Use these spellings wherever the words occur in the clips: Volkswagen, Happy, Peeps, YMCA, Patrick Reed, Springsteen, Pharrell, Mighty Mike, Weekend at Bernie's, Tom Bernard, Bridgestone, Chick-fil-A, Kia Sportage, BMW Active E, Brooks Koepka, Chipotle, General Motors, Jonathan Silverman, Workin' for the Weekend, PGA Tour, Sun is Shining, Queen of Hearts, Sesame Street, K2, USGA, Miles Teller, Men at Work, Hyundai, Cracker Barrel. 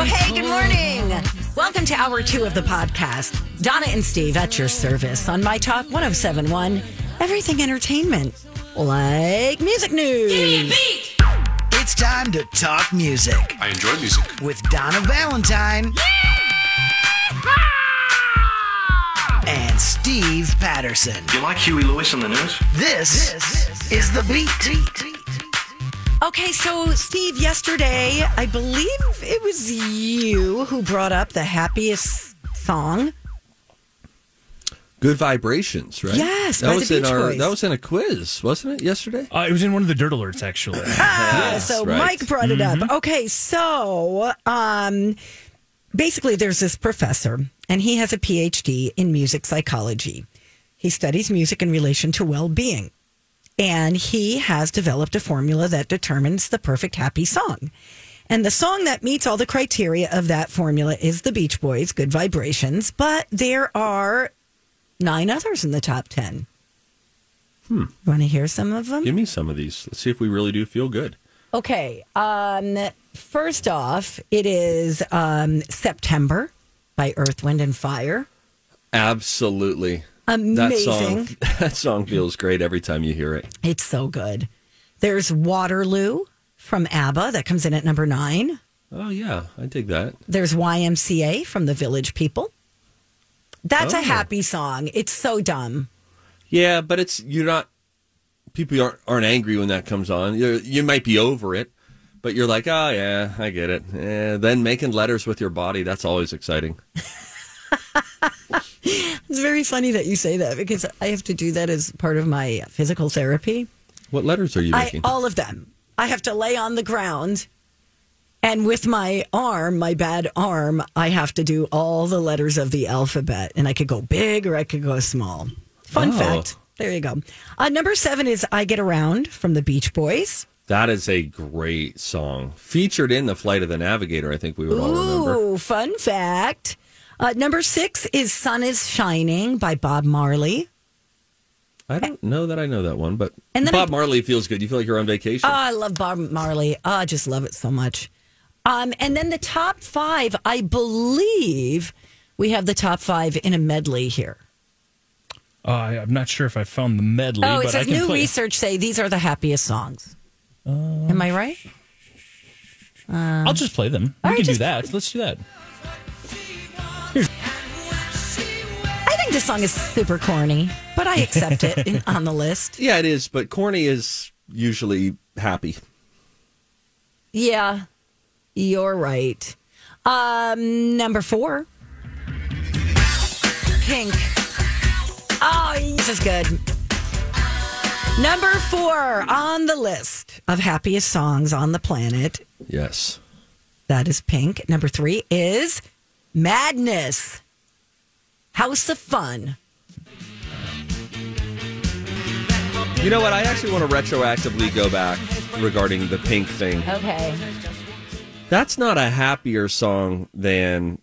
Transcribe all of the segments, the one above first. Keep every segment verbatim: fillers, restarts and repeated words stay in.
Oh, hey, good morning. Welcome to hour two of the podcast. Donna and Steve at your service on My Talk one oh seven point one, everything entertainment, like music news. Give me a beat. It's time to talk music. I enjoy music. With Donna Valentine. Yee-haw! And Steve Patterson. You like Huey Lewis on the news? This, this is The Beat. Okay, so Steve, yesterday, I believe it was you who brought up the happiest song. Good Vibrations, right? Yes, that by was the Beach in our Boys. That was in a quiz, wasn't it, yesterday? Uh, it was in one of the dirt alerts, actually. ah, yes, so right. Mike brought it mm-hmm. up. Okay, so um, basically there's this professor, and he has a P H D in music psychology. He studies music in relation to well-being. And he has developed a formula that determines the perfect happy song. And the song that meets all the criteria of that formula is The Beach Boys' Good Vibrations. But there are nine others in the top ten. Hmm. You want to hear some of them? Give me some of these. Let's see if we really do feel good. Okay. Um, first off, it is um, September by Earth, Wind, and Fire. Absolutely. Amazing. That song, that song feels great every time you hear it. It's so good. There's Waterloo from ABBA that comes in at number nine. Oh, yeah. I dig that. There's Y M C A from The Village People. That's oh. a happy song. It's so dumb. Yeah, but it's you're not people aren't, aren't angry when that comes on. You're, you might be over it, but you're like, oh, yeah, I get it. Eh, then making letters with your body. That's always exciting. It's very funny that you say that because I have to do that as part of my physical therapy. What letters are you making? I, all of them. I have to lay on the ground and with my arm, my bad arm, I have to do all the letters of the alphabet. And I could go big or I could go small. Fun oh. fact. There you go. Uh, number seven is I Get Around from the Beach Boys. That is a great song. Featured in The Flight of the Navigator, I think we would all remember. Ooh, fun fact. Uh, number six is Sun is Shining by Bob Marley. I don't know that I know that one, but and then Bob I, Marley feels good. You feel like you're on vacation. Oh, I love Bob Marley. Oh, I just love it so much. Um, and then the top five, I believe we have the top five in a medley here. Uh, I'm not sure if I found the medley. Oh, it but says I can new play. Research say these are the happiest songs. Um, Am I right? Um, I'll just play them. We right, can just, do that. Let's do that. I think this song is super corny, but I accept it in, on the list. Yeah, it is, but corny is usually happy. Yeah, you're right. Um, number four. Pink. Oh, this is good. Number four on the list of happiest songs on the planet. Yes. That is Pink. Number three is Madness, House of Fun. You know what? I actually want to retroactively go back regarding the Pink thing. Okay. That's not a happier song than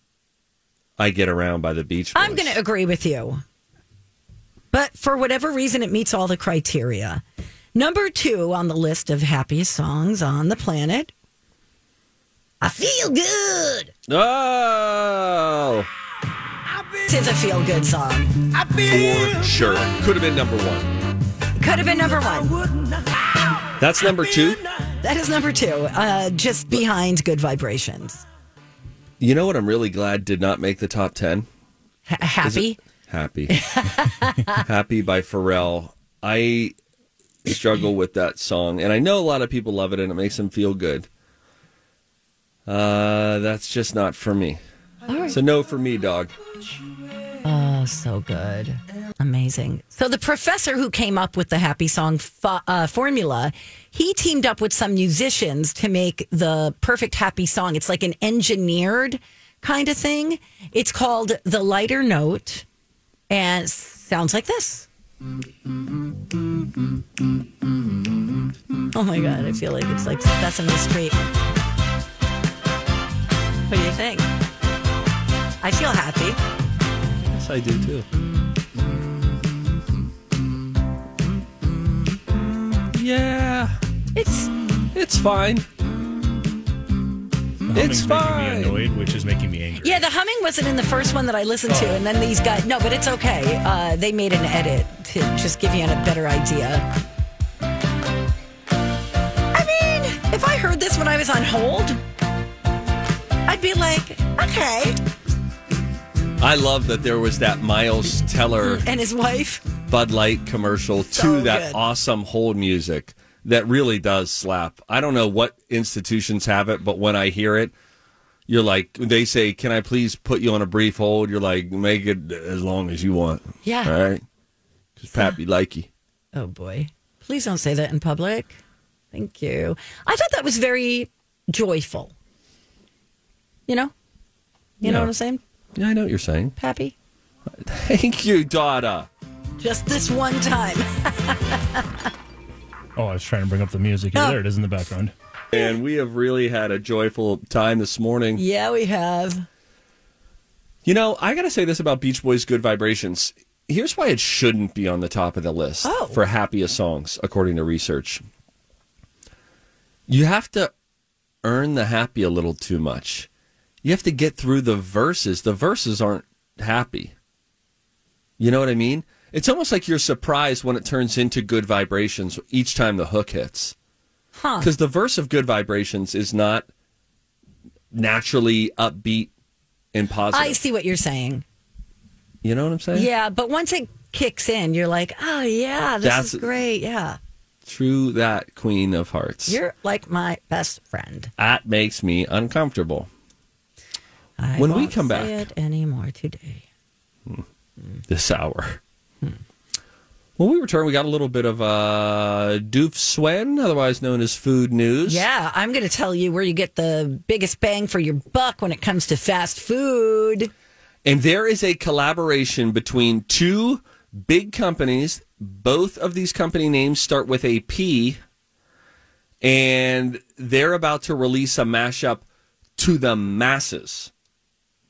I Get Around by the Beach Boys. I'm going to agree with you. But for whatever reason, it meets all the criteria. Number two on the list of happiest songs on the planet. I feel good. Oh. This is a feel-good song. I feel For sure. Could have been number one. Could have been number one. That's number two? That is number two, uh, just behind Good Vibrations. You know what I'm really glad did not make the top ten? H- happy? Happy. Happy by Pharrell. I struggle with that song, and I know a lot of people love it, and it makes them feel good. Uh, that's just not for me. All right. So no for me, dog. Oh, so good. Amazing. So the professor who came up with the happy song fo- uh, formula, he teamed up with some musicians to make the perfect happy song. It's like an engineered kind of thing. It's called The Lighter Note, and it sounds like this. Oh, my God. I feel like it's like Sesame Street. What do you think? I feel happy. Yes, I do, too. Yeah. It's it's fine. It's fine. Making me annoyed, which is making me angry. Yeah, the humming wasn't in the first one that I listened oh. to, and then these guys... No, but it's okay. Uh, they made an edit to just give you a better idea. I mean, if I heard this when I was on hold, I'd be like, okay. I love that there was that Miles Teller... and his wife. Bud Light commercial so to that good. Awesome hold music. That really does slap. I don't know what institutions have it, but when I hear it, you're like, they say, can I please put you on a brief hold? You're like, make it as long as you want. Yeah. All right? Because Pappy like you. Oh, boy. Please don't say that in public. Thank you. I thought that was very joyful. You know? You yeah. know what I'm saying? Yeah, I know what you're saying. Pappy? Thank you, Dada. Just this one time. Oh, I was trying to bring up the music. Oh. There it is in the background. And we have really had a joyful time this morning. Yeah, we have. You know, I got to say this about Beach Boys' Good Vibrations. Here's why it shouldn't be on the top of the list oh. for happiest songs, according to research. You have to earn the happy a little too much. You have to get through the verses. The verses aren't happy. You know what I mean? It's almost like you're surprised when it turns into Good Vibrations each time the hook hits. Huh. Because the verse of Good Vibrations is not naturally upbeat and positive. I see what you're saying. You know what I'm saying? Yeah, but once it kicks in, you're like, oh, yeah, this That's, is great, yeah. True that, Queen of Hearts. You're like my best friend. That makes me uncomfortable. I when won't we come say back, it anymore today. This hour. When we return, we got a little bit of uh, Doof Swen, otherwise known as food news. Yeah, I'm going to tell you where you get the biggest bang for your buck when it comes to fast food. And there is a collaboration between two big companies. Both of these company names start with a P. And they're about to release a mashup to the masses.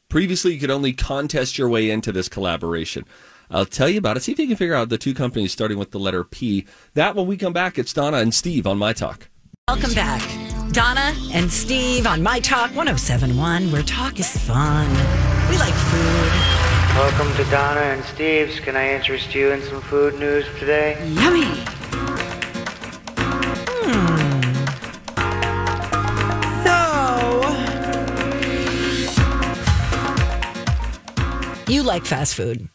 Previously, you could only contest your way into this collaboration. I'll tell you about it. See if you can figure out the two companies starting with the letter P. That when we come back, it's Donna and Steve on My Talk. Welcome back. Donna and Steve on My Talk one oh seven point one, where talk is fun. We like food. Welcome to Donna and Steve's. Can I interest you in some food news today? Yummy. Hmm. So, you like fast food.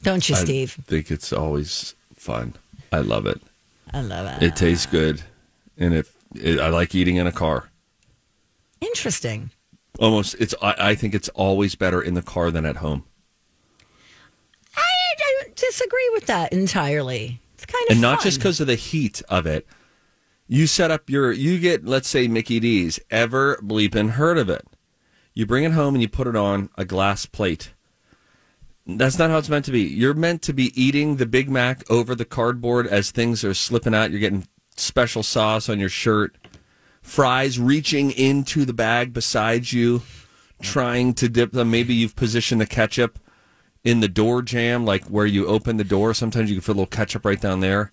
Don't you, Steve? I think it's always fun. I love it. I love it. It tastes good. And it, it I like eating in a car. Interesting. Almost. It's. I, I think it's always better in the car than at home. I, I disagree with that entirely. It's kind of fun. And not just because of the heat of it. You set up your, you get, let's say, Mickey D's. Ever bleeping heard of it. You bring it home and you put it on a glass plate. That's not how it's meant to be. You're meant to be eating the Big Mac over the cardboard as things are slipping out. You're getting special sauce on your shirt. Fries reaching into the bag beside you, trying to dip them. Maybe you've positioned the ketchup in the door jamb, like where you open the door. Sometimes you can fit a little ketchup right down there.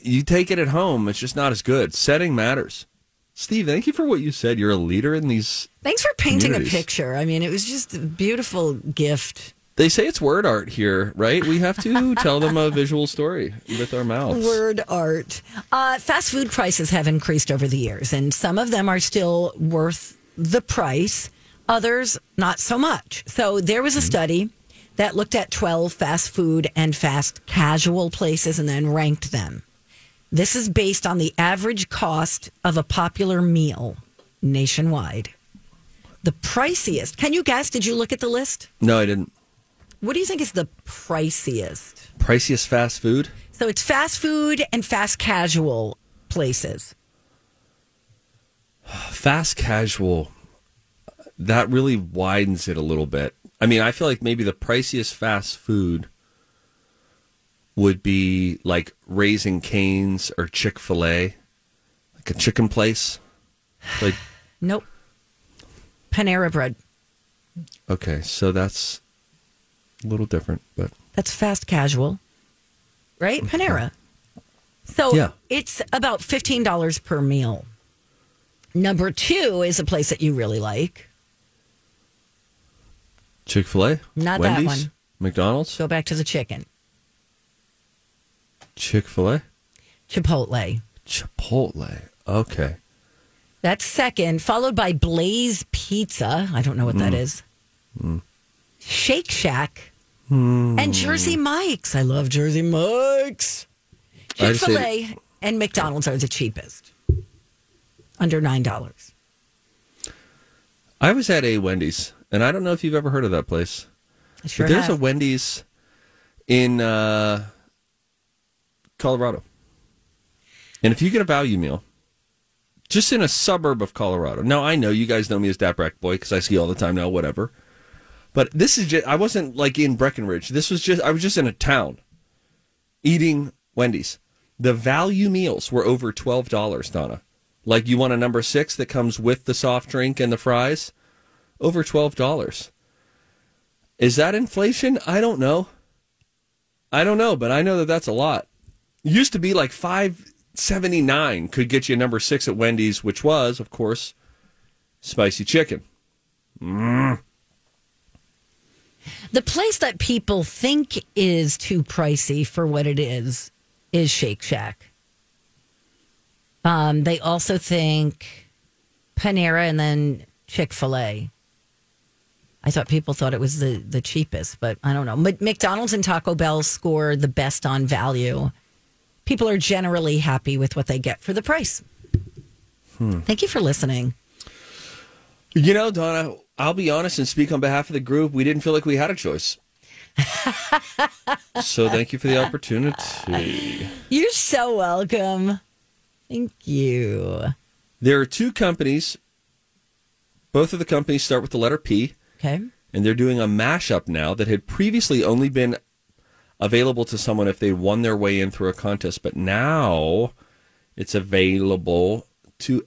You take it at home. It's just not as good. Setting matters. Steve, thank you for what you said. You're a leader in these communities. Thanks for painting a picture. I mean, it was just a beautiful gift. They say it's word art here, right? We have to tell them a visual story with our mouths. Word art. Uh, fast food prices have increased over the years, and some of them are still worth the price. Others, not so much. So there was a study that looked at twelve fast food and fast casual places and then ranked them. This is based on the average cost of a popular meal nationwide. The priciest. Can you guess? Did you look at the list? No, I didn't. What do you think is the priciest? Priciest fast food? So it's fast food and fast casual places. Fast casual. That really widens it a little bit. I mean, I feel like maybe the priciest fast food would be like Raising Cane's or Chick-fil-A, like a chicken place. Like, nope. Panera Bread. Okay, so that's a little different, but that's fast casual, right? Okay. Panera. So yeah. It's about fifteen dollars per meal. Number two is a place that you really like. Chick-fil-A? Not Wendy's, that one. McDonald's? Go back to the chicken. Chick-fil-A? Chipotle. Chipotle. Okay. That's second, followed by Blaze Pizza. I don't know what mm. that is. Mm. Shake Shack. Mm. And Jersey Mike's. I love Jersey Mike's. Chick-fil-A and McDonald's are the cheapest. Under nine dollars. I was at a Wendy's, and I don't know if you've ever heard of that place. I sure but there's have. a Wendy's in... Uh, Colorado. And if you get a value meal, just in a suburb of Colorado. Now, I know you guys know me as that Brack Boy because I ski all the time now, whatever. But this is just, I wasn't like in Breckenridge. This was just, I was just in a town eating Wendy's. The value meals were over twelve dollars, Donna. Like you want a number six that comes with the soft drink and the fries? Over twelve dollars. Is that inflation? I don't know. I don't know, but I know that that's a lot. Used to be like five seventy-nine could get you a number six at Wendy's, which was, of course, spicy chicken. Mm. The place that people think is too pricey for what it is is Shake Shack. Um, they also think Panera and then Chick-fil-A. I thought people thought it was the, the cheapest, but I don't know. But McDonald's and Taco Bell score the best on value. People are generally happy with what they get for the price. Hmm. Thank you for listening. You know, Donna, I'll be honest and speak on behalf of the group. We didn't feel like we had a choice. So thank you for the opportunity. You're so welcome. Thank you. There are two companies. Both of the companies start with the letter P. Okay. And they're doing a mashup now that had previously only been available to someone if they won their way in through a contest, but now it's available to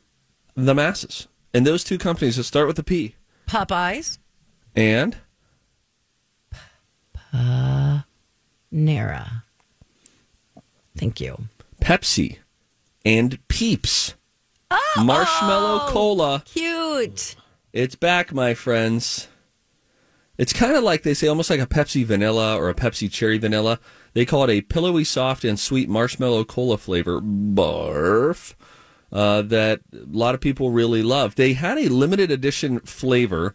the masses. And those two companies that start with a P. Popeyes. And? Panera. Thank you. Pepsi. And Peeps. Oh! Marshmallow Cola. Cute. It's back, my friends. It's kind of like they say, almost like a Pepsi vanilla or a Pepsi cherry vanilla. They call it a pillowy, soft, and sweet marshmallow cola flavor, barf, uh, that a lot of people really love. They had a limited edition flavor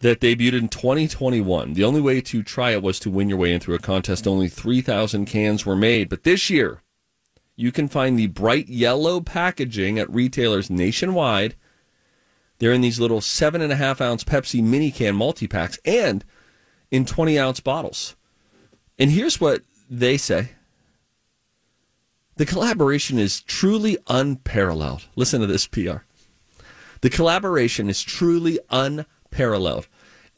that debuted in twenty twenty-one. The only way to try it was to win your way in through a contest. Only three thousand cans were made. But this year, you can find the bright yellow packaging at retailers nationwide. They're in these little seven and a half ounce Pepsi mini can multi-packs and in twenty ounce bottles. And here's what they say. The collaboration is truly unparalleled. Listen to this P R. The collaboration is truly unparalleled.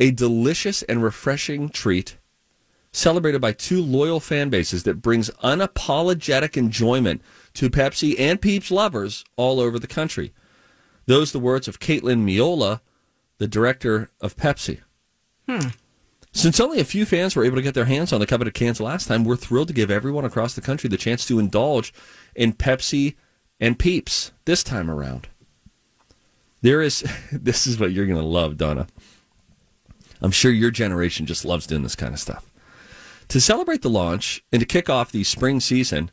A delicious and refreshing treat celebrated by two loyal fan bases that brings unapologetic enjoyment to Pepsi and Peeps lovers all over the country. Those are the words of Caitlin Miola, the director of Pepsi. Hmm. Since only a few fans were able to get their hands on the coveted cans last time, we're thrilled to give everyone across the country the chance to indulge in Pepsi and Peeps this time around. There is, this is what you're going to love, Donna. I'm sure your generation just loves doing this kind of stuff. To celebrate the launch and to kick off the spring season,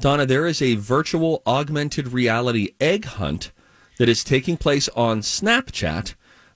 Donna, there is a virtual augmented reality egg hunt that is taking place on Snapchat.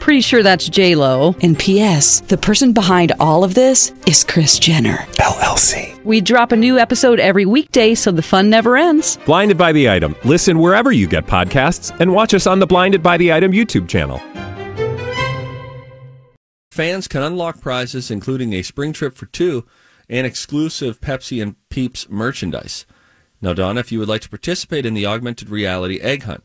Pretty sure that's J-Lo. And P S the person behind all of this is Kris Jenner, L L C. We drop a new episode every weekday so the fun never ends. Blinded by the Item. Listen wherever you get podcasts and watch us on the Blinded by the Item YouTube channel. Fans can unlock prizes, including a spring trip for two and exclusive Pepsi and Peeps merchandise. Now, Donna, if you would like to participate in the augmented reality egg hunt,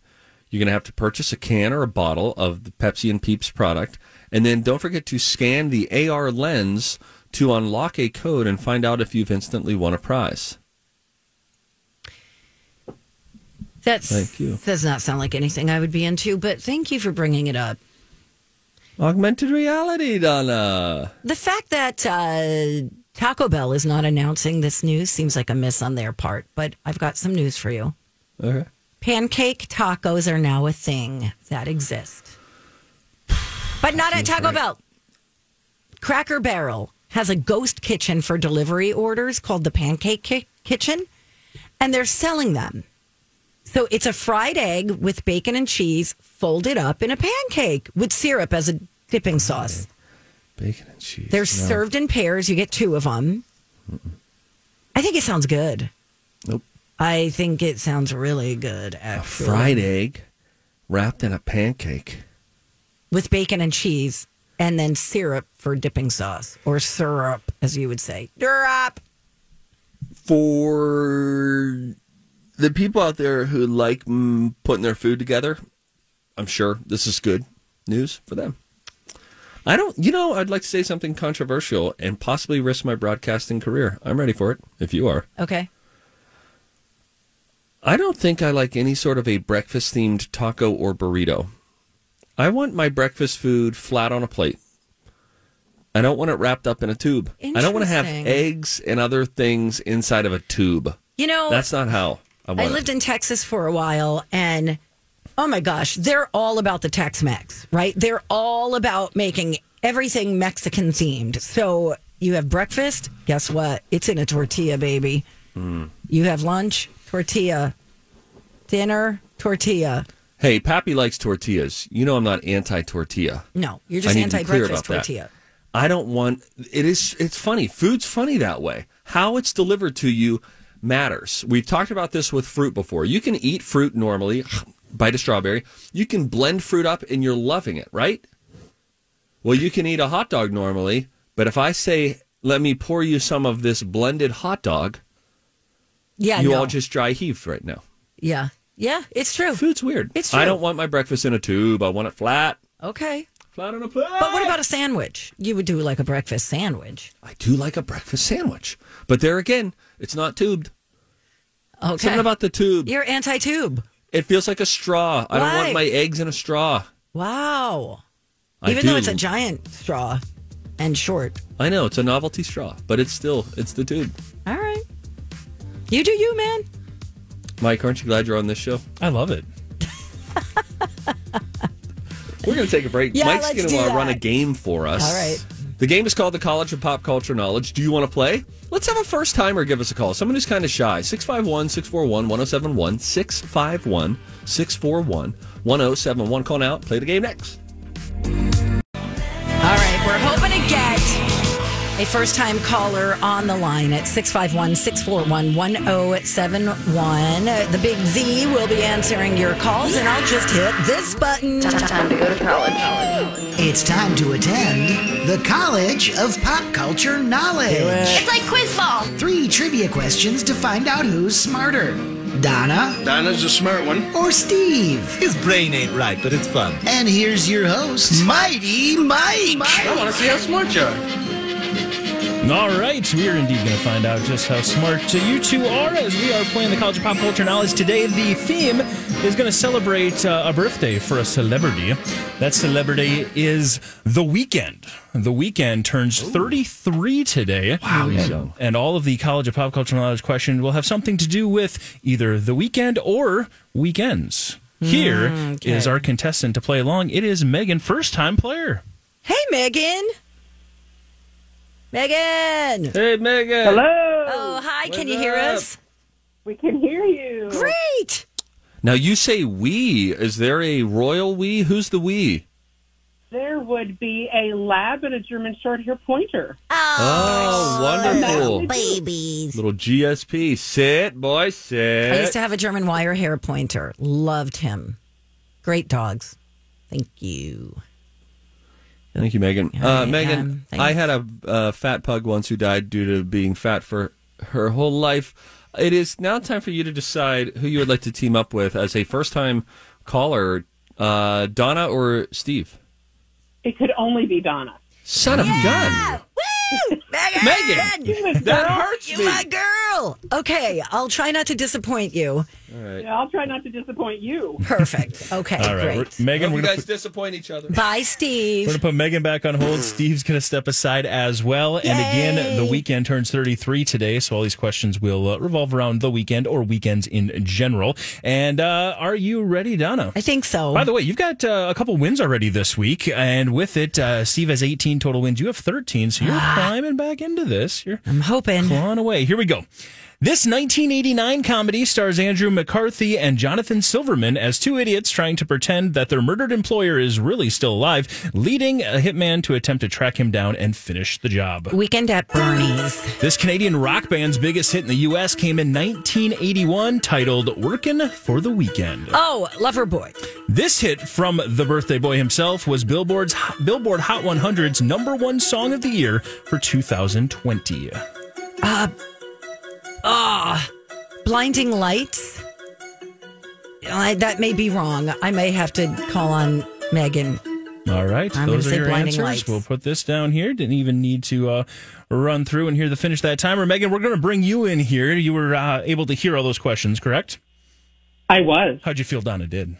you're going to have to purchase a can or a bottle of the Pepsi and Peeps product. And then don't forget to scan the A R lens to unlock a code and find out if you've instantly won a prize. That's, thank you. That does not sound like anything I would be into, but thank you for bringing it up. Augmented reality, Donna. The fact that uh, Taco Bell is not announcing this news seems like a miss on their part, but I've got some news for you. Okay. Pancake tacos are now a thing that exists, but not at Taco Bell. Cracker Barrel has a ghost kitchen for delivery orders called the Pancake Ki- Kitchen, and they're selling them. So it's a fried egg with bacon and cheese folded up in a pancake with syrup as a dipping sauce. Bacon and cheese. They're no. served in pairs. You get two of them. Mm-mm. I think it sounds good. Nope. I think it sounds really good, actually. A fried egg wrapped in a pancake. With bacon and cheese, and then syrup for dipping sauce, or syrup, as you would say. Syrup! For the people out there who like mm, putting their food together, I'm sure this is good news for them. I don't, you know, I'd like to say something controversial and possibly risk my broadcasting career. I'm ready for it, if you are. Okay. I don't think I like any sort of a breakfast-themed taco or burrito. I want my breakfast food flat on a plate. I don't want it wrapped up in a tube. I don't want to have eggs and other things inside of a tube. You know, that's not how I want it. I lived in Texas for a while, and oh my gosh, they're all about the Tex-Mex, right? They're all about making everything Mexican-themed. So you have breakfast, guess what? It's in a tortilla, baby. Mm. You have lunch. Tortilla. Dinner, tortilla. Hey, Pappy likes tortillas. You know I'm not anti-tortilla. No, you're just anti-breakfast tortilla. That. I don't want... It is, it's funny. Food's funny that way. How it's delivered to you matters. We've talked about this with fruit before. You can eat fruit normally, bite a strawberry. You can blend fruit up and you're loving it, right? Well, you can eat a hot dog normally, but if I say, let me pour you some of this blended hot dog... Yeah, you no. all just dry heaved right now. Yeah. Yeah, it's true. Food's weird. It's true. I don't want my breakfast in a tube. I want it flat. Okay. Flat on a plate. But what about a sandwich? You would do like a breakfast sandwich. I do like a breakfast sandwich. But there again, it's not tubed. Okay. Something about the tube. You're anti-tube. It feels like a straw. Why? I don't want my eggs in a straw. Wow. I Even do. though it's a giant straw and short. I know. It's a novelty straw, but it's still, it's the tube. All right. You do you, man. Mike, aren't you glad you're on this show? I love it. We're going to take a break. Yeah, Mike's going to uh, run a game for us. All right. The game is called the College of Pop Culture Knowledge. Do you want to play? Let's have a first-timer give us a call. Someone who's kind of shy. six five one, six four one, one oh seven one. six five one, six four one, one oh seven one. Call now. Play the game next. All right. We're hoping to get... a first-time caller on the line at six five one, six four one, one oh seven one. The Big Z will be answering your calls, and I'll just hit this button. It's time to go to college. It's time to attend the College of Pop Culture Knowledge. It's like quiz ball. Three trivia questions to find out who's smarter. Donna. Donna's a smart one. Or Steve. His brain ain't right, but it's fun. And here's your host, Mighty Mike. Mike. I want to see how smart you are. All right, we are indeed going to find out just how smart you two are as we are playing the College of Pop Culture Knowledge. Today, the theme is going to celebrate uh, a birthday for a celebrity. That celebrity is The Weeknd. The Weeknd turns Ooh. thirty-three today. Wow. And, and all of the College of Pop Culture Knowledge questions will have something to do with either The Weeknd or weekends. Here mm, okay. is our contestant to play along. It is Megan, first-time player. Hey, Megan. Megan. Hey, Megan. Hello. Oh, hi. What's can you up? Hear us? We can hear you. Great. Now, you say we. Is there a royal we? Who's the we? There would be a lab and a German short-haired pointer. Oh, oh wonderful. Babies. Little G S P. Sit, boy, sit. I used to have a German wire hair pointer. Loved him. Great dogs. Thank you. Thank you, Megan. Uh, Megan, um, I had a uh, fat pug once who died due to being fat for her whole life. It is now time for you to decide who you would like to team up with as a first-time caller, uh, Donna or Steve? It could only be Donna. Son yeah! of a gun. Woo! Megan! Megan! That hurts me. You my girl. Okay, I'll try not to disappoint you. All right. Yeah, I'll try not to disappoint you. Perfect. Okay, all right. Great. We're, Megan, well, we're you guys put, disappoint each other. Bye, Steve. We're going to put Megan back on hold. Steve's going to step aside as well. Yay. And again, The Weeknd turns thirty-three today, so all these questions will uh, revolve around The Weeknd or weekends in general. And uh, are you ready, Donna? I think so. By the way, you've got uh, a couple wins already this week, and with it, uh, Steve has eighteen total wins. You have thirteen, so you're climbing back into this. You're I'm hoping. Clawing away. Here we go. This nineteen eighty-nine comedy stars Andrew McCarthy and Jonathan Silverman as two idiots trying to pretend that their murdered employer is really still alive, leading a hitman to attempt to track him down and finish the job. Weekend at Bernie's. This Canadian rock band's biggest hit in the U S came in nineteen eighty-one, titled Workin' for the Weekend. Oh, Loverboy. This hit from the birthday boy himself was Billboard's Billboard Hot one hundred's number one song of the year for two thousand twenty. Uh... Ah, oh, Blinding Lights. I, that may be wrong. I may have to call on Megan. All right, I'm those are your answers. Lights. We'll put this down here. Didn't even need to uh, run through and hear the finish that timer. Megan, we're going to bring you in here. You were uh, able to hear all those questions, correct? I was. How'd you feel Donna did?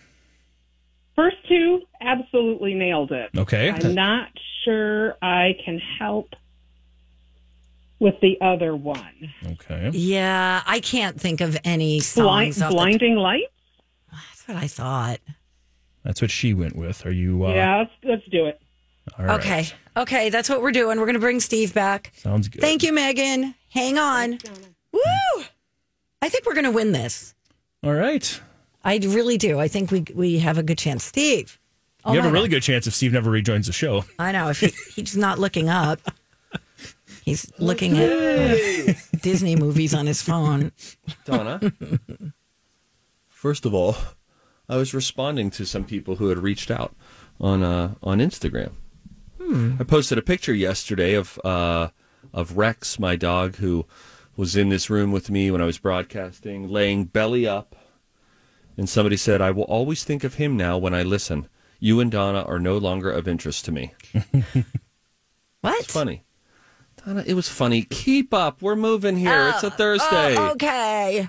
First two, absolutely nailed it. Okay. I'm not sure I can help with the other one. Okay. Yeah, I can't think of any songs. Blind, blinding the... Lights? That's what I thought. That's what she went with. Are you... Uh... Yeah, let's, let's do it. All right. Okay. Okay, that's what we're doing. We're going to bring Steve back. Sounds good. Thank you, Megan. Hang on. Woo! I think we're going to win this. All right. I really do. I think we we have a good chance. Steve. Oh, you have a really God. good chance if Steve never rejoins the show. I know. If he, he's not looking up. He's looking okay. at uh, Disney movies on his phone. Donna, first of all, I was responding to some people who had reached out on uh, on Instagram. Hmm. I posted a picture yesterday of uh, of Rex, my dog, who was in this room with me when I was broadcasting, laying belly up. And somebody said, "I will always think of him now when I listen. You and Donna are no longer of interest to me." What? It's funny. It was funny. Keep up. We're moving here. Oh, it's a Thursday. Oh, okay.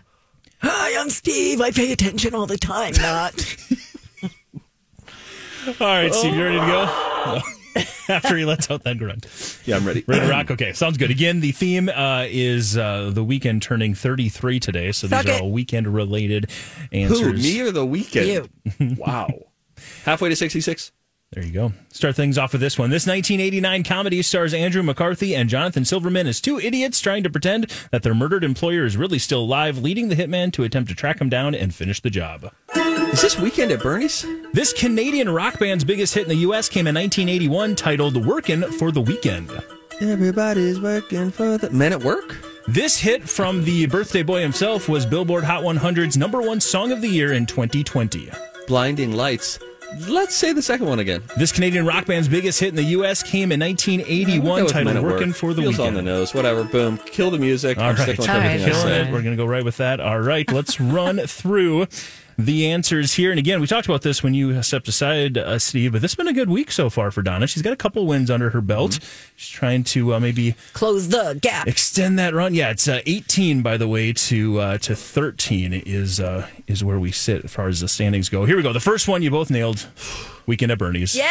Hi, I'm Steve. I pay attention all the time, not. All right, oh. Steve, you ready to go? Oh. After he lets out that grunt. Yeah, I'm ready. Ready to rock? Okay, sounds good. Again, the theme uh, is uh, The Weeknd turning thirty-three today, so Fuck these it. are all Weeknd-related answers. Who, me or The Weeknd? You. Wow. Halfway to sixty-six. There you go. Start things off with this one. This nineteen eighty-nine comedy stars Andrew McCarthy and Jonathan Silverman as two idiots trying to pretend that their murdered employer is really still alive, leading the hitman to attempt to track him down and finish the job. Is this Weekend at Bernie's? This Canadian rock band's biggest hit in the U S came in nineteen eighty-one, titled Workin' for the Weekend. Everybody's working for the... Men at Work? This hit from the birthday boy himself was Billboard Hot one hundred's number one song of the year in twenty twenty. Blinding Lights. Let's say the second one again. This Canadian rock band's biggest hit in the U S came in nineteen eighty-one, titled Workin' for the Feels Weekend. On the nose, whatever, boom. Kill the music. All I'm right. All right. Killing it. We're going to go right with that. All right, let's run through the answers here. And again, we talked about this when you stepped aside, uh, Steve, but this has been a good week so far for Donna. She's got a couple wins under her belt. Mm-hmm. She's trying to uh, maybe close the gap, extend that run. Yeah, it's uh, eighteen, by the way, to uh, to thirteen is uh, is where we sit as far as the standings go. Here we go. The first one you both nailed. Weekend at Bernie's. Yeah.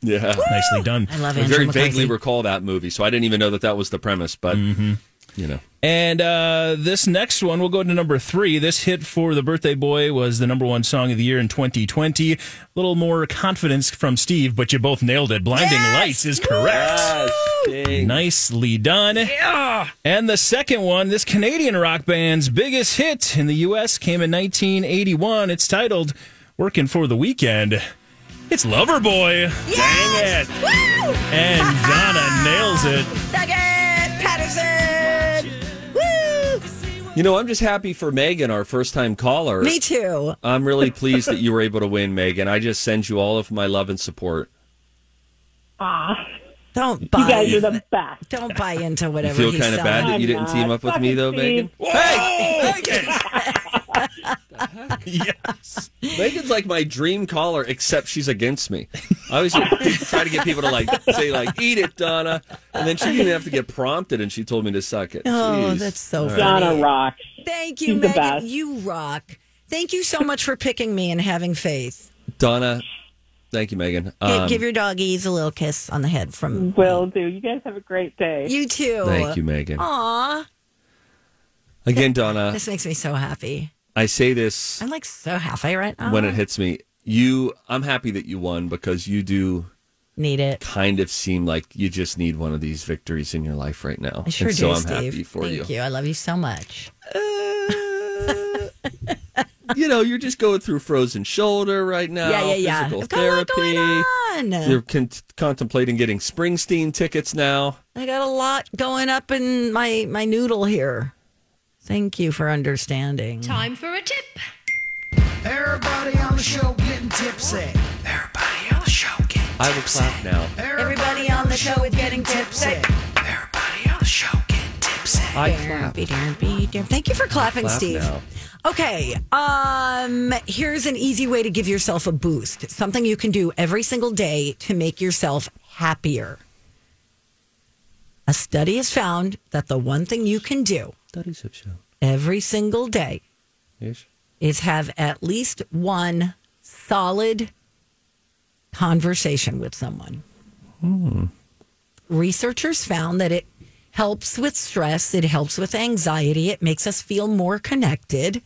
Yeah. Woo! Nicely done. I love it. I very vaguely recall that movie, so I didn't even know that that was the premise, but mm-hmm. you know. And uh, this next one, we'll go to number three. This hit for The Birthday Boy was the number one song of the year in twenty twenty. A little more confidence from Steve, but you both nailed it. Blinding yes! Lights is correct. Yes, nicely done. Yeah. And the second one, this Canadian rock band's biggest hit in the U S came in nineteen eighty-one. It's titled Workin' for the Weekend. It's Loverboy. Yes! Dang it. Woo! And Donna nails it. Second, Patterson. Woo! You know, I'm just happy for Megan, our first-time caller. Me too. I'm really pleased that you were able to win, Megan. I just send you all of my love and support. Aw. Don't buy. You guys are the best. Don't buy into whatever you feel kind of bad that I'm you didn't not. team up with Fucking me, though, Megan? Whoa! Hey! Megan! Yes. Megan's like my dream caller, except she's against me. I always try to get people to like say, like, eat it, Donna. And then she didn't have to get prompted, and she told me to suck it. Oh, Jeez. That's so funny. Right. Donna rocks. Thank you, she's Megan. You rock. Thank you so much for picking me and having faith. Donna, thank you, Megan. Um, Give your doggies a little kiss on the head from Will do. You guys have a great day. You too. Thank you, Megan. Aw. Again, Donna. This makes me so happy. I say this. I'm like so happy right now. When it hits me, you, I'm happy that you won because you do need it. Kind of seem like you just need one of these victories in your life right now. I sure and do, so I'm Steve. Happy for Thank you. Thank you. I love you so much. Uh, you know, you're just going through frozen shoulder right now. Yeah, yeah, yeah. Physical I've got therapy. A lot going on. You're con- contemplating getting Springsteen tickets now. I got a lot going up in my my noodle here. Thank you for understanding. Time for a tip. Everybody on the show getting tipsy. Everybody on the show getting tipsy. I will clap now. Everybody, Everybody on the show is getting tipsy. Everybody on the show getting tipsy. I clap. Thank you for clapping, clap Steve. Now. Okay, um, here's an easy way to give yourself a boost. Something you can do every single day to make yourself happier. A study has found that the one thing you can do every single day yes. is have at least one solid conversation with someone. Hmm. Researchers found that it helps with stress. It helps with anxiety. It makes us feel more connected.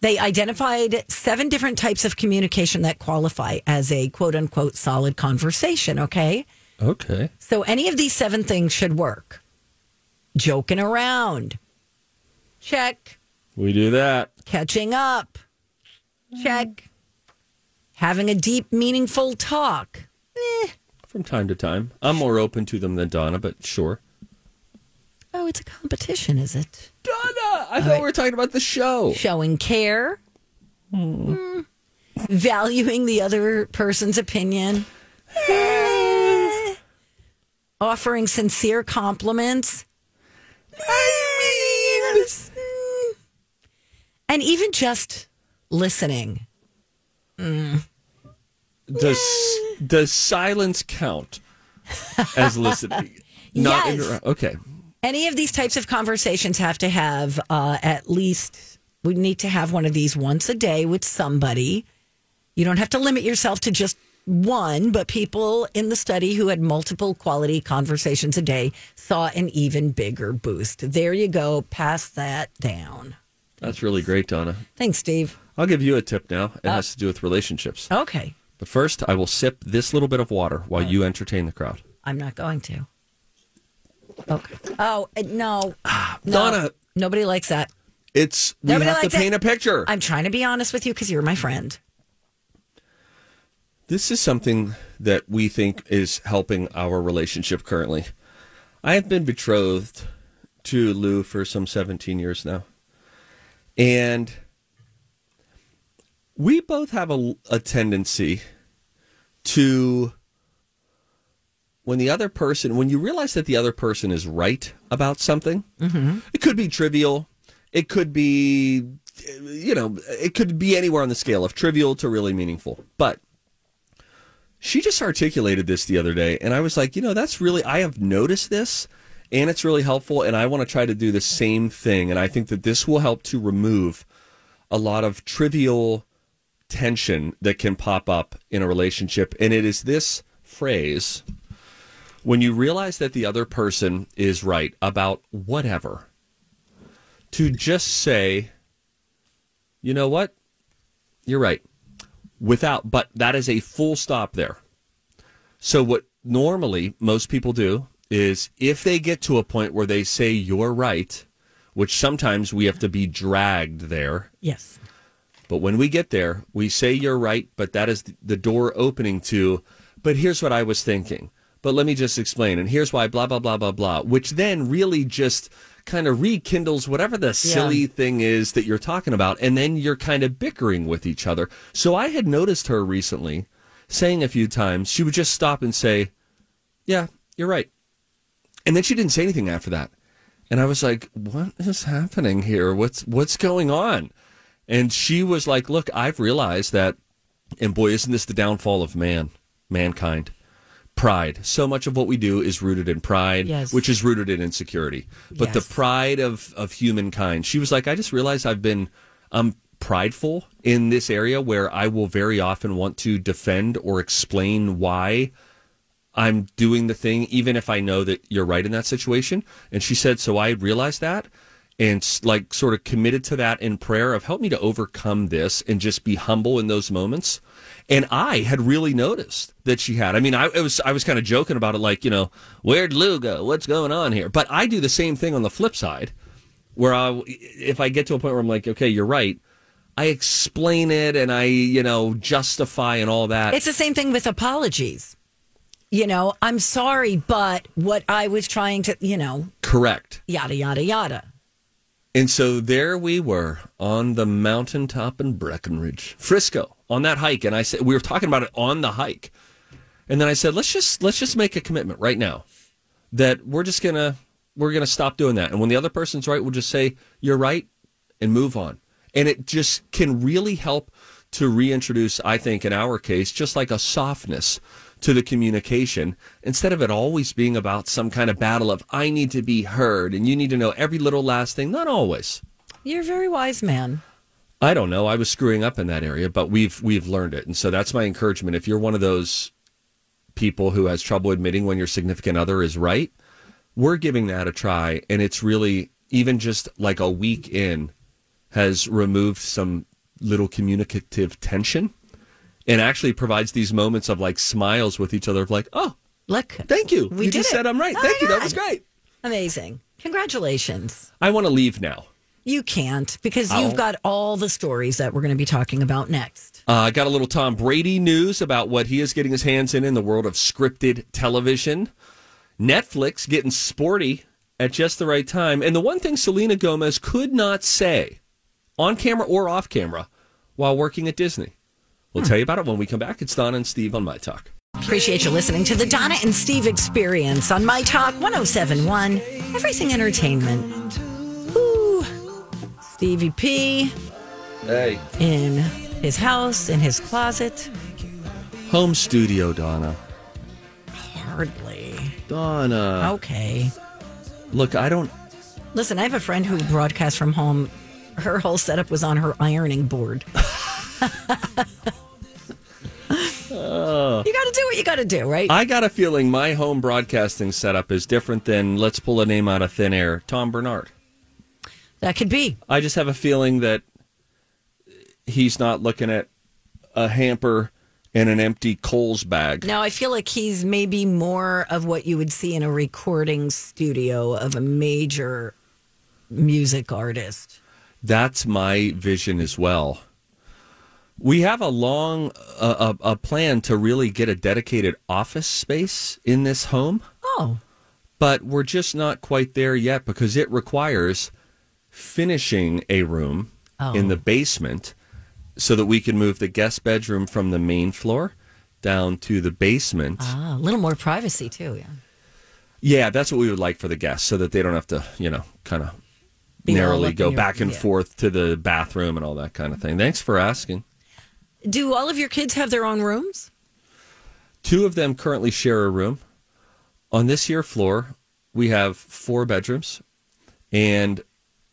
They identified seven different types of communication that qualify as a quote unquote solid conversation. Okay. Okay. So any of these seven things should work. Joking around. Check. We do that. Catching up. Check. Having a deep, meaningful talk. Eh. From time to time. I'm more open to them than Donna, but sure. Oh, it's a competition, is it? Donna! I All thought right. we were talking about the show. Showing care. Mm. Mm. Valuing the other person's opinion. Eh. Offering sincere compliments. I mean, mm. and even just listening. Mm. Does yeah. does silence count as listening? Not yes. Inter- okay. Any of these types of conversations have to have uh, at least we need to have one of these once a day with somebody. You don't have to limit yourself to just one, but people in the study who had multiple quality conversations a day saw an even bigger boost. There you go. Pass that down. That's really great, Donna. Thanks, Steve. I'll give you a tip now. It oh. has to do with relationships. Okay. But first, I will sip this little bit of water while okay. you entertain the crowd. I'm not going to. Okay. Oh, no. Ah, no. Donna. Nobody likes that. It's, we Nobody have to paint that. a picture. I'm trying to be honest with you because you're my friend. This is something that we think is helping our relationship currently. I have been betrothed to Lou for some seventeen years now. And we both have a, a tendency to, when the other person, when you realize that the other person is right about something, mm-hmm. it could be trivial, it could be you know, it could be anywhere on the scale of trivial to really meaningful. But she just articulated this the other day, and I was like, you know, that's really, I have noticed this, and it's really helpful, and I want to try to do the same thing. And I think that this will help to remove a lot of trivial tension that can pop up in a relationship. And it is this phrase, when you realize that the other person is right about whatever, to just say, you know what, you're right, without, but that is a full stop there. So what normally most people do is if they get to a point where they say you're right, which sometimes we have to be dragged there. Yes. But when we get there, we say you're right, but that is the door opening to, but here's what I was thinking. But let me just explain. And here's why, blah, blah, blah, blah, blah, which then really just kind of rekindles whatever the silly yeah. thing is that you're talking about. And then you're kind of bickering with each other. So I had noticed her recently saying a few times, she would just stop and say, yeah, you're right. And then she didn't say anything after that. And I was like, what is happening here? What's what's going on? And she was like, look, I've realized that, and boy, isn't this the downfall of man, mankind. Pride. So much of what we do is rooted in pride, yes. which is rooted in insecurity. But yes. the pride of, of humankind. She was like, I just realized I've been I'm prideful in this area where I will very often want to defend or explain why I'm doing the thing, even if I know that you're right in that situation. And she said, so I realized that and like sort of committed to that in prayer of help me to overcome this and just be humble in those moments. And I had really noticed that she had. I mean, I it was I was kind of joking about it, like, you know, where'd Lou go? What's going on here? But I do the same thing on the flip side, where I, if I get to a point where I'm like, okay, you're right, I explain it and I, you know, justify and all that. It's the same thing with apologies. You know, I'm sorry, but what I was trying to, you know. Correct. Yada, yada, yada. And so there we were on the mountaintop in Breckenridge, Frisco, on that hike. And I said, we were talking about it on the hike. And then I said, let's just let's just make a commitment right now that we're just going to we're going to stop doing that. And when the other person's right, we'll just say, you're right, and move on. And it just can really help to reintroduce, I think, in our case, just like a softness to the communication, instead of it always being about some kind of battle of I need to be heard and you need to know every little last thing. Not always. You're a very wise man. I don't know. I was screwing up in that area, but we've we've learned it. And so that's my encouragement. If you're one of those people who has trouble admitting when your significant other is right, we're giving that a try. And it's really, even just like a week in, has removed some little communicative tension. And actually provides these moments of like smiles with each other of like, oh, look, thank you. We you did just it. said I'm right. Oh, thank you. God. That was great. Amazing. Congratulations. I want to leave now. You can't because I'll... you've got all the stories that we're going to be talking about next. I uh, got a little Tom Brady news about what he is getting his hands in in the world of scripted television. Netflix getting sporty at just the right time. And the one thing Selena Gomez could not say on camera or off camera while working at Disney. We'll tell you about it when we come back. It's Donna and Steve on My Talk. Appreciate you listening to the Donna and Steve Experience on My Talk one oh seven point one, Everything Entertainment. Ooh, Stevie P. Hey. In his house, in his closet. Home studio, Donna. Hardly. Donna. Okay. Look, I don't... Listen, I have a friend who broadcasts from home. Her whole setup was on her ironing board. You got to do what you got to do, right? I got a feeling my home broadcasting setup is different than, let's pull a name out of thin air, Tom Bernard. That could be. I just have a feeling that he's not looking at a hamper and an empty Kohl's bag. No, I feel like he's maybe more of what you would see in a recording studio of a major music artist. That's my vision as well. We have a long uh, a, a plan to really get a dedicated office space in this home. Oh. But we're just not quite there yet because it requires finishing a room oh. in the basement so that we can move the guest bedroom from the main floor down to the basement. Ah, a little more privacy too, yeah. Yeah, that's what we would like for the guests so that they don't have to, you know, kind of narrowly go back and forth to the bathroom and all that kind of thing. Thanks for asking. Do all of your kids have their own rooms? Two of them currently share a room. On this here floor, we have four bedrooms, and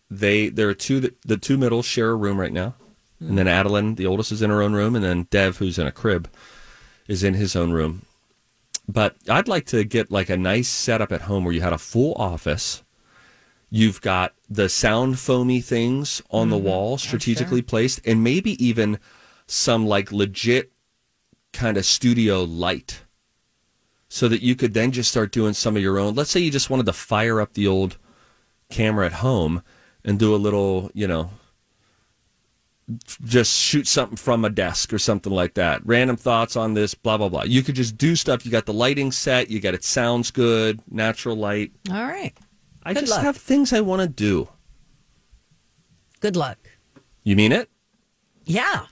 they there are two that, the two middles share a room right now. Mm. And then Adeline, the oldest, is in her own room, and then Dev, who's in a crib, is in his own room. But I'd like to get like a nice setup at home where you had a full office. You've got the sound foamy things on mm-hmm. the wall strategically yeah, sure. placed, and maybe even some like legit kind of studio light so that you could then just start doing some of your own. Let's say you just wanted to fire up the old camera at home and do a little, you know, just shoot something from a desk or something like that. Random thoughts on this, blah, blah, blah. You could just do stuff. You got the lighting set. You got it sounds good, natural light. All right. I good just luck. have things I want to do. Good luck. You mean it? Yeah.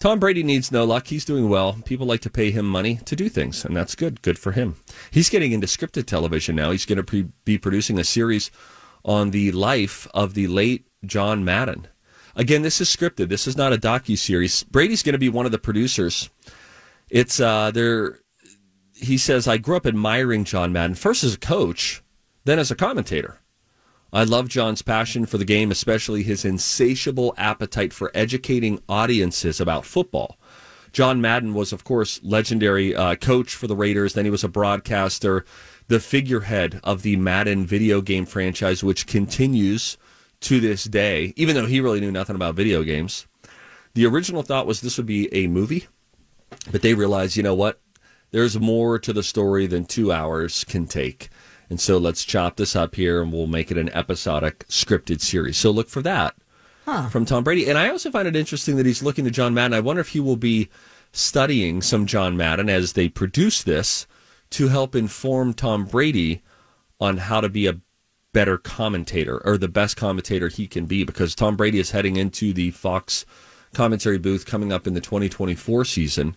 Tom Brady needs no luck. He's doing well. People like to pay him money to do things, and that's good. Good for him. He's getting into scripted television now. He's going to pre- be producing a series on the life of the late John Madden. Again, this is scripted. This is not a docuseries. Brady's going to be one of the producers. It's uh, there. He says, I grew up admiring John Madden, first as a coach, then as a commentator. I love John's passion for the game, especially his insatiable appetite for educating audiences about football. John Madden was, of course, legendary uh, coach for the Raiders. Then he was a broadcaster, the figurehead of the Madden video game franchise, which continues to this day, even though he really knew nothing about video games. The original thought was this would be a movie, but they realized, you know what? There's more to the story than two hours can take. And so let's chop this up here, and we'll make it an episodic scripted series. So look for that huh. from Tom Brady. And I also find it interesting that he's looking to John Madden. I wonder if he will be studying some John Madden as they produce this to help inform Tom Brady on how to be a better commentator or the best commentator he can be, because Tom Brady is heading into the Fox commentary booth coming up in the twenty twenty-four season.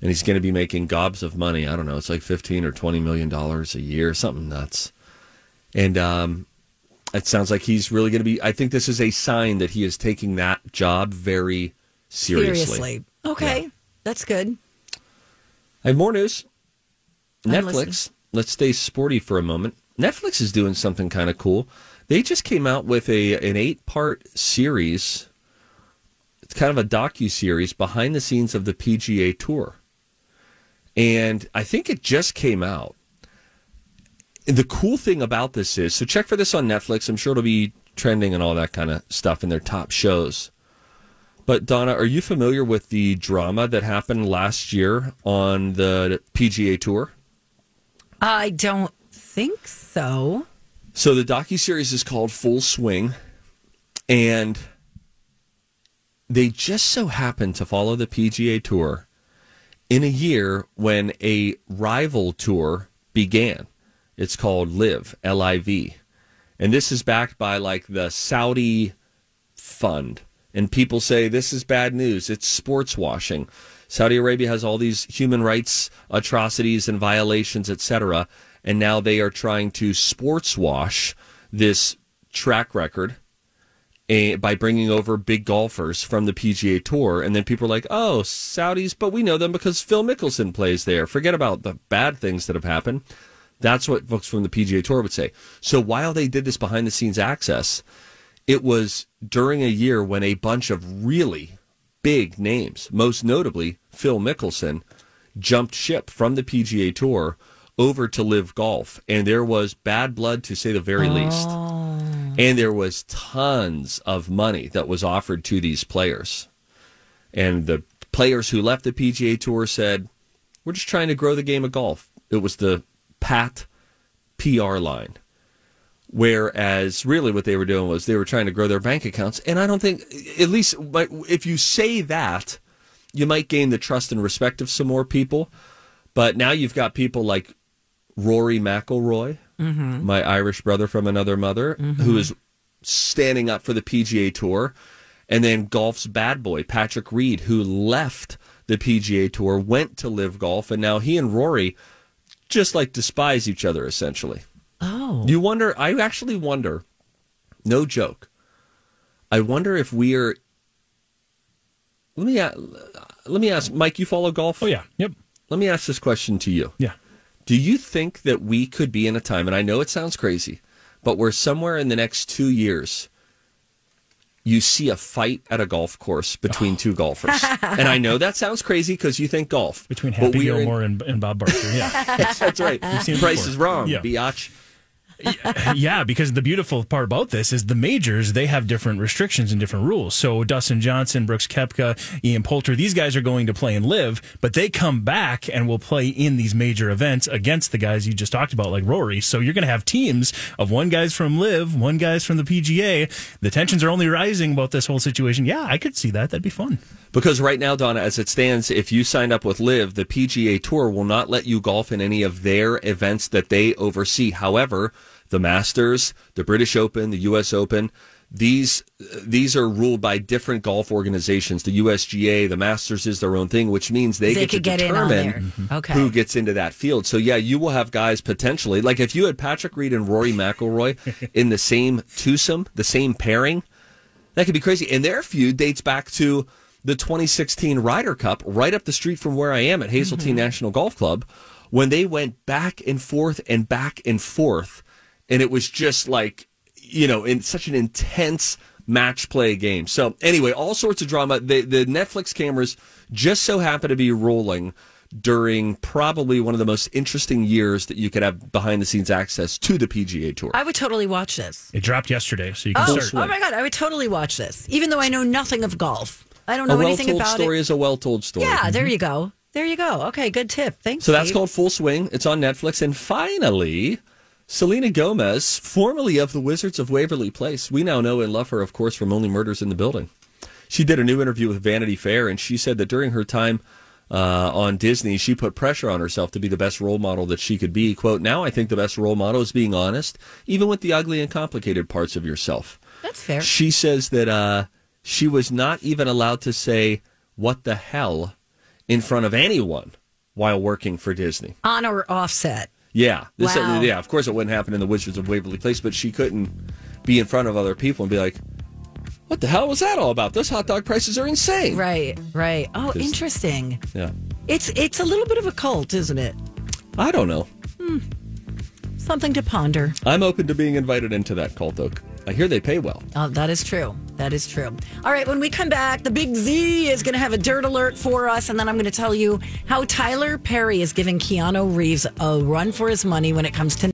And he's going to be making gobs of money. I don't know. It's like fifteen or twenty million dollars a year, something nuts. And um, it sounds like he's really going to be, I think this is a sign that he is taking that job very seriously. Seriously. Okay. Yeah. That's good. I have more news. I'm Netflix. Listening. Let's stay sporty for a moment. Netflix is doing something kind of cool. They just came out with a an eight-part series. It's kind of a docu-series behind the scenes of the P G A Tour. And I think it just came out. The cool thing about this is, so check for this on Netflix. I'm sure it'll be trending and all that kind of stuff in their top shows. But Donna, are you familiar with the drama that happened last year on the P G A Tour? I don't think so. So the docuseries is called Full Swing. And they just so happened to follow the P G A Tour in a year when a rival tour began. It's called LIV, L I V. And this is backed by like the Saudi fund. And people say, this is bad news. It's sports washing. Saudi Arabia has all these human rights atrocities and violations, et cetera. And now they are trying to sports wash this track record A, by bringing over big golfers from the P G A Tour. And then people are like, oh, Saudis, but we know them because Phil Mickelson plays there. Forget about the bad things that have happened. That's what folks from the P G A Tour would say. So while they did this behind-the-scenes access, it was during a year when a bunch of really big names, most notably Phil Mickelson, jumped ship from the P G A Tour over to LIV Golf. And there was bad blood, to say the very oh. least. And there was tons of money that was offered to these players. And the players who left the P G A Tour said, we're just trying to grow the game of golf. It was the pat P R line. Whereas really what they were doing was they were trying to grow their bank accounts. And I don't think, at least if you say that, you might gain the trust and respect of some more people. But now you've got people like Rory McIlroy, mm-hmm. my Irish brother from another mother, mm-hmm. who is standing up for the P G A Tour, and then golf's bad boy, Patrick Reed, who left the P G A Tour, went to LIV Golf, and now he and Rory just like despise each other, essentially. Oh. You wonder, I actually wonder, no joke, I wonder if we are. Let me let me ask, Mike. You follow golf? Oh yeah. Yep. Let me ask this question to you. Yeah. Do you think that we could be in a time, and I know it sounds crazy, but we're somewhere in the next two years. You see a fight at a golf course between oh. two golfers. And I know that sounds crazy because you think golf. Between Happy Gilmore in... and, and Bob Barker, yeah. Yes, that's right. Price is wrong, yeah. biatch. Yeah, because the beautiful part about this is the majors, they have different restrictions and different rules. So Dustin Johnson, Brooks Koepka, Ian Poulter, these guys are going to play and live, but they come back and will play in these major events against the guys you just talked about, like Rory. So you're going to have teams of one guy's from Live, one guy's from the P G A. The tensions are only rising about this whole situation. Yeah, I could see that. That'd be fun. Because right now, Donna, as it stands, if you signed up with Live, the P G A Tour will not let you golf in any of their events that they oversee. However, the Masters, the British Open, the U S Open, these these are ruled by different golf organizations. The U S G A, the Masters is their own thing, which means they, they get to get determine okay. who gets into that field. So, yeah, you will have guys potentially, like if you had Patrick Reed and Rory McIlroy in the same twosome, the same pairing, that could be crazy. And their feud dates back to the twenty sixteen Ryder Cup, right up the street from where I am at Hazeltine mm-hmm. National Golf Club, when they went back and forth and back and forth. And it was just like, you know, in such an intense match play game. So anyway, all sorts of drama. The, the Netflix cameras just so happen to be rolling during probably one of the most interesting years that you could have behind-the-scenes access to the P G A Tour. I would totally watch this. It dropped yesterday, so you can oh, start. Oh, my God, I would totally watch this, even though I know nothing of golf. I don't know anything about it. A well-told story is a well-told story. Yeah, there mm-hmm. you go. There you go. Okay, good tip. Thanks, So Steve. That's called Full Swing. It's on Netflix. And finally, Selena Gomez, formerly of the Wizards of Waverly Place, we now know and love her, of course, from Only Murders in the Building. She did a new interview with Vanity Fair, and she said that during her time uh, on Disney, she put pressure on herself to be the best role model that she could be. Quote, now I think the best role model is being honest, even with the ugly and complicated parts of yourself. That's fair. She says that uh, she was not even allowed to say, what the hell, in front of anyone while working for Disney. On or offset. Yeah, this wow. uh, yeah. Of course, it wouldn't happen in the Wizards of Waverly Place, but she couldn't be in front of other people and be like, "What the hell was that all about? Those hot dog prices are insane." Right, right. Oh, Just, interesting. Yeah, it's it's a little bit of a cult, isn't it? I don't know. Hmm. Something to ponder. I'm open to being invited into that cult, though. I hear they pay well. Oh, that is true. That is true. All right, when we come back, the Big Z is going to have a dirt alert for us, and then I'm going to tell you how Tyler Perry is giving Keanu Reeves a run for his money when it comes to